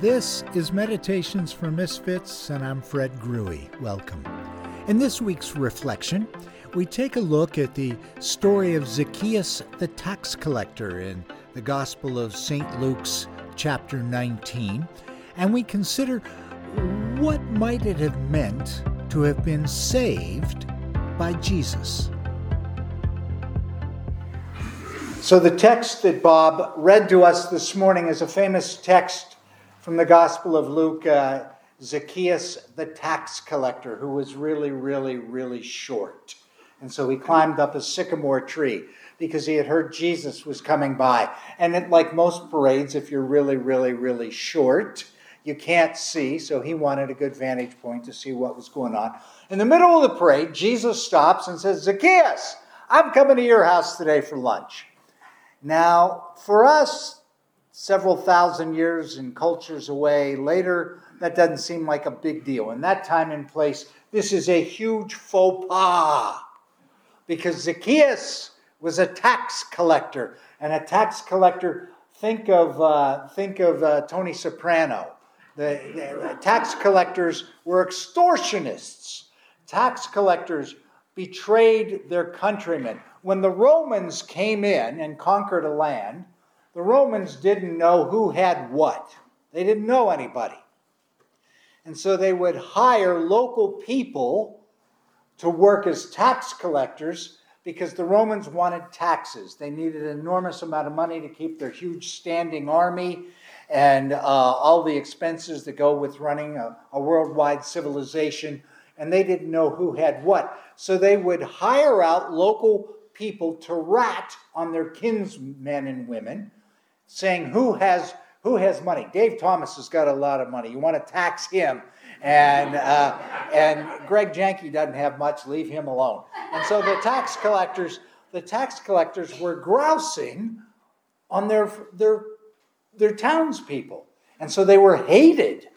This is Meditations for Misfits, and I'm Fred Grewe. Welcome. In this week's reflection, we take a look at the story of Zacchaeus the tax collector in the Gospel of St. Luke's chapter 19, and we consider what might it have meant to have been saved by Jesus. So the text that Bob read to us this morning is a famous text from the Gospel of Luke, Zacchaeus the tax collector, who was really short. And so he climbed up a sycamore tree because he had heard Jesus was coming by. And it, like most parades, if you're really short, you can't see. So he wanted a good vantage point to see what was going on. In the middle of the parade, Jesus stops and says, "Zacchaeus, I'm coming to your house today for lunch." Now, for us, several thousand years and cultures away later, that doesn't seem like a big deal. In that time and place, this is a huge faux pas, because Zacchaeus was a tax collector, and a tax collector, think of Tony Soprano. The tax collectors were extortionists. Tax collectors betrayed their countrymen. When the Romans came in and conquered a land, the Romans didn't know who had what. They didn't know anybody. And so they would hire local people to work as tax collectors because the Romans wanted taxes. They needed an enormous amount of money to keep their huge standing army and all the expenses that go with running a worldwide civilization. And they didn't know who had what. So they would hire out local people to rat on their kinsmen and women, saying, who has money? Dave Thomas has got a lot of money. You want to tax him. And Greg Janke doesn't have much. Leave him alone. And so the tax collectors were grousing on their townspeople. And so they were hated.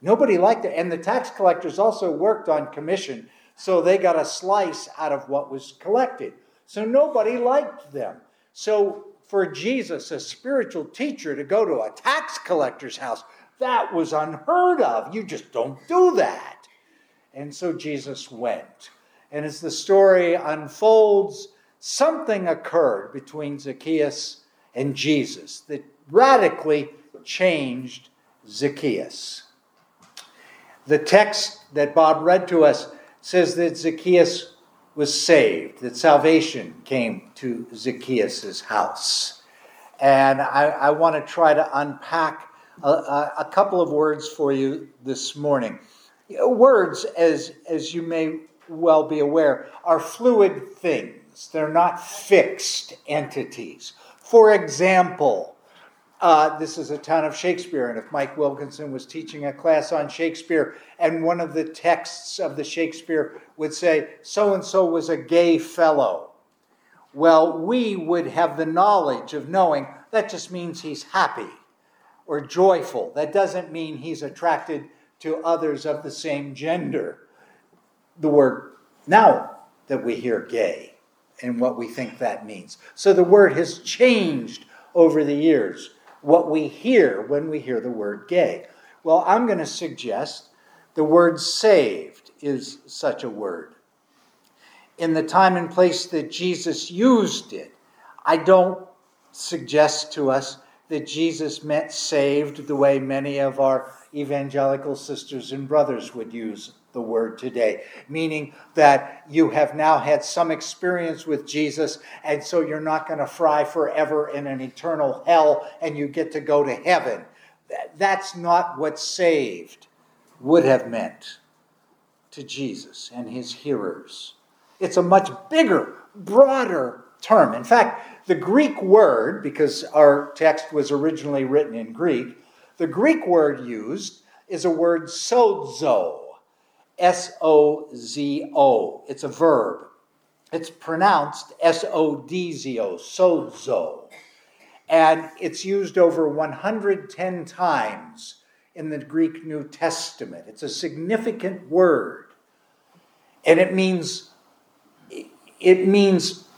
Nobody liked it. And the tax collectors also worked on commission, so they got a slice out of what was collected. So nobody liked them. So for Jesus, a spiritual teacher, to go to a tax collector's house, that was unheard of. You just don't do that. And so Jesus went. And as the story unfolds, something occurred between Zacchaeus and Jesus that radically changed Zacchaeus. The text that Bob read to us says that Zacchaeus was saved, that salvation came to Zacchaeus' house. And I want to try to unpack a couple of words for you this morning. Words, as you may well be aware, are fluid things. They're not fixed entities. For example, this is a ton of Shakespeare, and if Mike Wilkinson was teaching a class on Shakespeare, and one of the texts of the Shakespeare would say, so-and-so was a gay fellow. Well, we would have the knowledge of knowing that just means he's happy or joyful. That doesn't mean he's attracted to others of the same gender. The word now that we hear gay and what we think that means. So the word has changed over the years. What we hear when we hear the word gay. Well, I'm going to suggest the word saved is such a word. In the time and place that Jesus used it, I don't suggest to us that Jesus meant saved the way many of our evangelical sisters and brothers would use the word today, meaning that you have now had some experience with Jesus, and so you're not going to fry forever in an eternal hell, and you get to go to heaven. That's not what saved would have meant to Jesus and his hearers. It's a much bigger, broader term. In fact, the Greek word, because our text was originally written in Greek, the Greek word used is a word sozo. S-O-Z-O. It's a verb. It's pronounced S-O-D-Z-O, sozo. And it's used over 110 times in the Greek New Testament. It's a significant word. And it means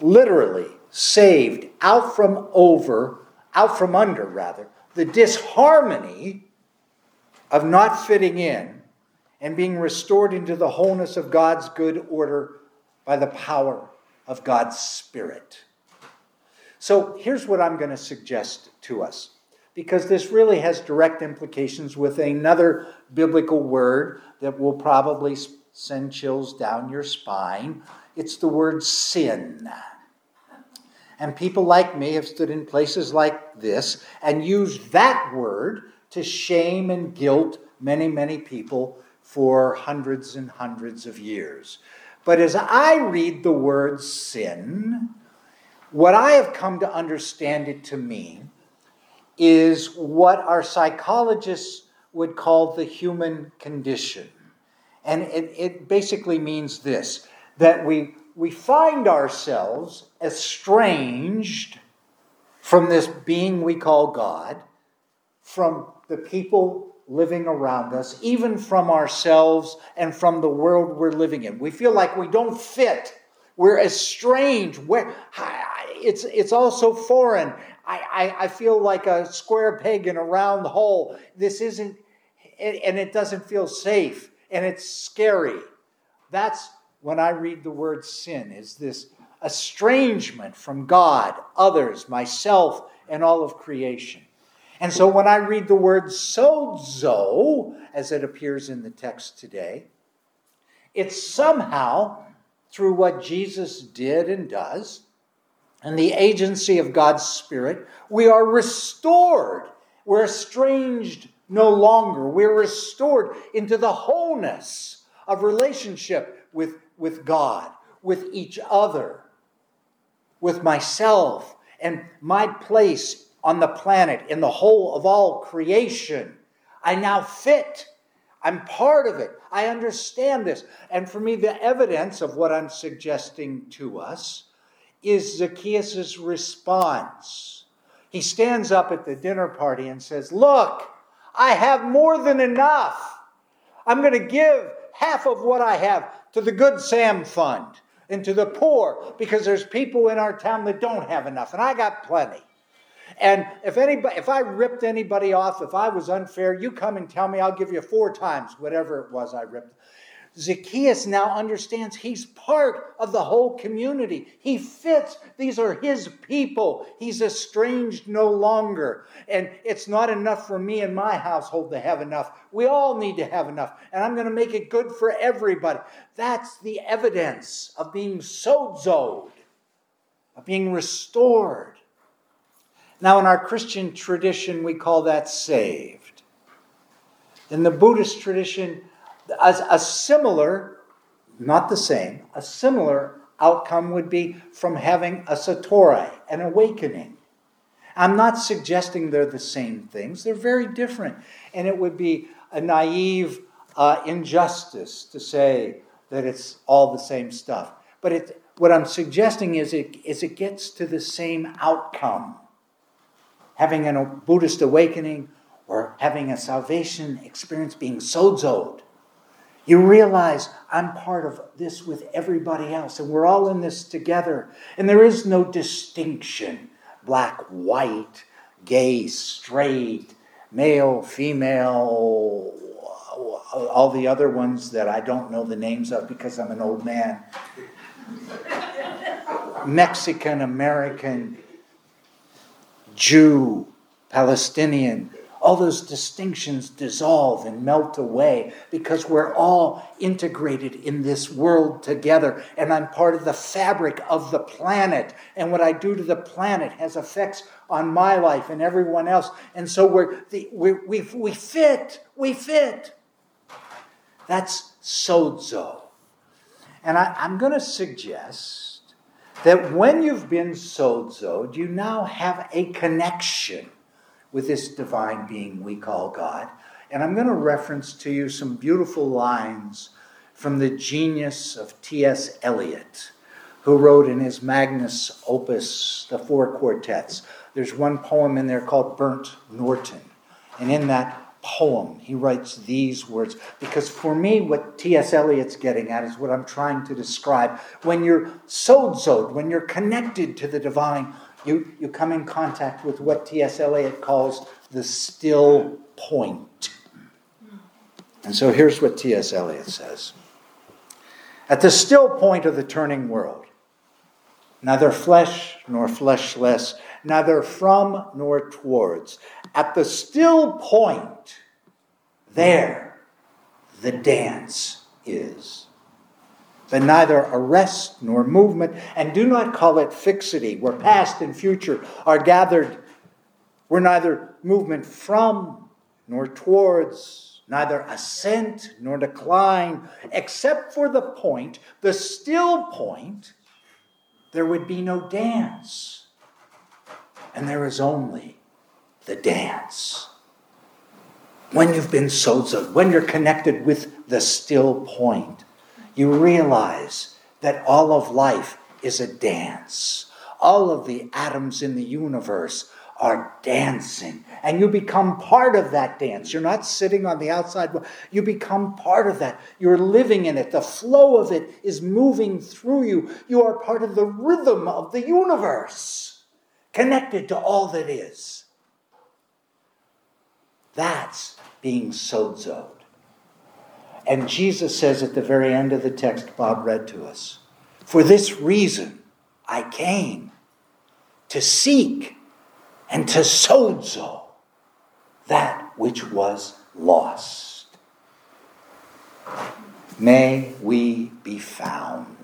literally saved out from under the disharmony of not fitting in and being restored into the wholeness of God's good order by the power of God's Spirit. So here's what I'm going to suggest to us, because this really has direct implications with another biblical word that will probably send chills down your spine. It's the word sin. And people like me have stood in places like this and used that word to shame and guilt many, many people for hundreds and hundreds of years. But as I read the word sin, what I have come to understand it to mean is what our psychologists would call the human condition. And it basically means this, that we find ourselves estranged from this being we call God, from the people living around us, even from ourselves and from the world we're living in. We feel like we don't fit. We're estranged. It's all so foreign. I feel like a square peg in a round hole. This isn't, and it doesn't feel safe, and it's scary. That's when I read the word sin, is this estrangement from God, others, myself, and all of creation. And so when I read the word sozo, as it appears in the text today, it's somehow through what Jesus did and does, and the agency of God's Spirit, we are restored. We're estranged no longer. We're restored into the wholeness of relationship with God, with each other, with myself, and my place on the planet, in the whole of all creation. I now fit. I'm part of it. I understand this. And for me, the evidence of what I'm suggesting to us is Zacchaeus' response. He stands up at the dinner party and says, "Look, I have more than enough. I'm going to give half of what I have to the Good Sam Fund and to the poor, because there's people in our town that don't have enough, and I got plenty. And if I ripped anybody off, if I was unfair, you come and tell me, I'll give you 4 times whatever it was I ripped." Zacchaeus now understands he's part of the whole community. He fits. These are his people. He's estranged no longer. And it's not enough for me and my household to have enough. We all need to have enough. And I'm going to make it good for everybody. That's the evidence of being sozoed, of being restored. Now, in our Christian tradition, we call that saved. In the Buddhist tradition, a similar, not the same, a similar outcome would be from having a satori, an awakening. I'm not suggesting they're the same things. They're very different. And it would be a naive injustice to say that it's all the same stuff. But what I'm suggesting is it gets to the same outcome. Having a Buddhist awakening or having a salvation experience, being sozoed. You realize I'm part of this with everybody else, and we're all in this together. And there is no distinction, black, white, gay, straight, male, female, all the other ones that I don't know the names of because I'm an old man. Mexican, American, Jew, Palestinian, all those distinctions dissolve and melt away because we're all integrated in this world together, and I'm part of the fabric of the planet, and what I do to the planet has effects on my life and everyone else, and so we fit. That's sozo. And I'm going to suggest that when you've been sozoed, you now have a connection with this divine being we call God. And I'm going to reference to you some beautiful lines from the genius of T.S. Eliot, who wrote in his magnus opus, The Four Quartets. There's one poem in there called Burnt Norton. And in that poem, he writes these words. Because for me, what T.S. Eliot's getting at is what I'm trying to describe. When you're sozoed, when you're connected to the divine, you come in contact with what T.S. Eliot calls the still point. And so here's what T.S. Eliot says. At the still point of the turning world, neither flesh nor fleshless, neither from nor towards, at the still point, there the dance is. But neither arrest nor movement, and do not call it fixity, where past and future are gathered, where neither movement from nor towards, neither ascent nor decline, except for the point, the still point, there would be no dance. And there is only the dance. When you've been sozo, when you're connected with the still point, you realize that all of life is a dance. All of the atoms in the universe are dancing. And you become part of that dance. You're not sitting on the outside. You become part of that. You're living in it. The flow of it is moving through you. You are part of the rhythm of the universe, connected to all that is. That's being sozoed. And Jesus says at the very end of the text Bob read to us, for this reason I came to seek and to sozo that which was lost. May we be found.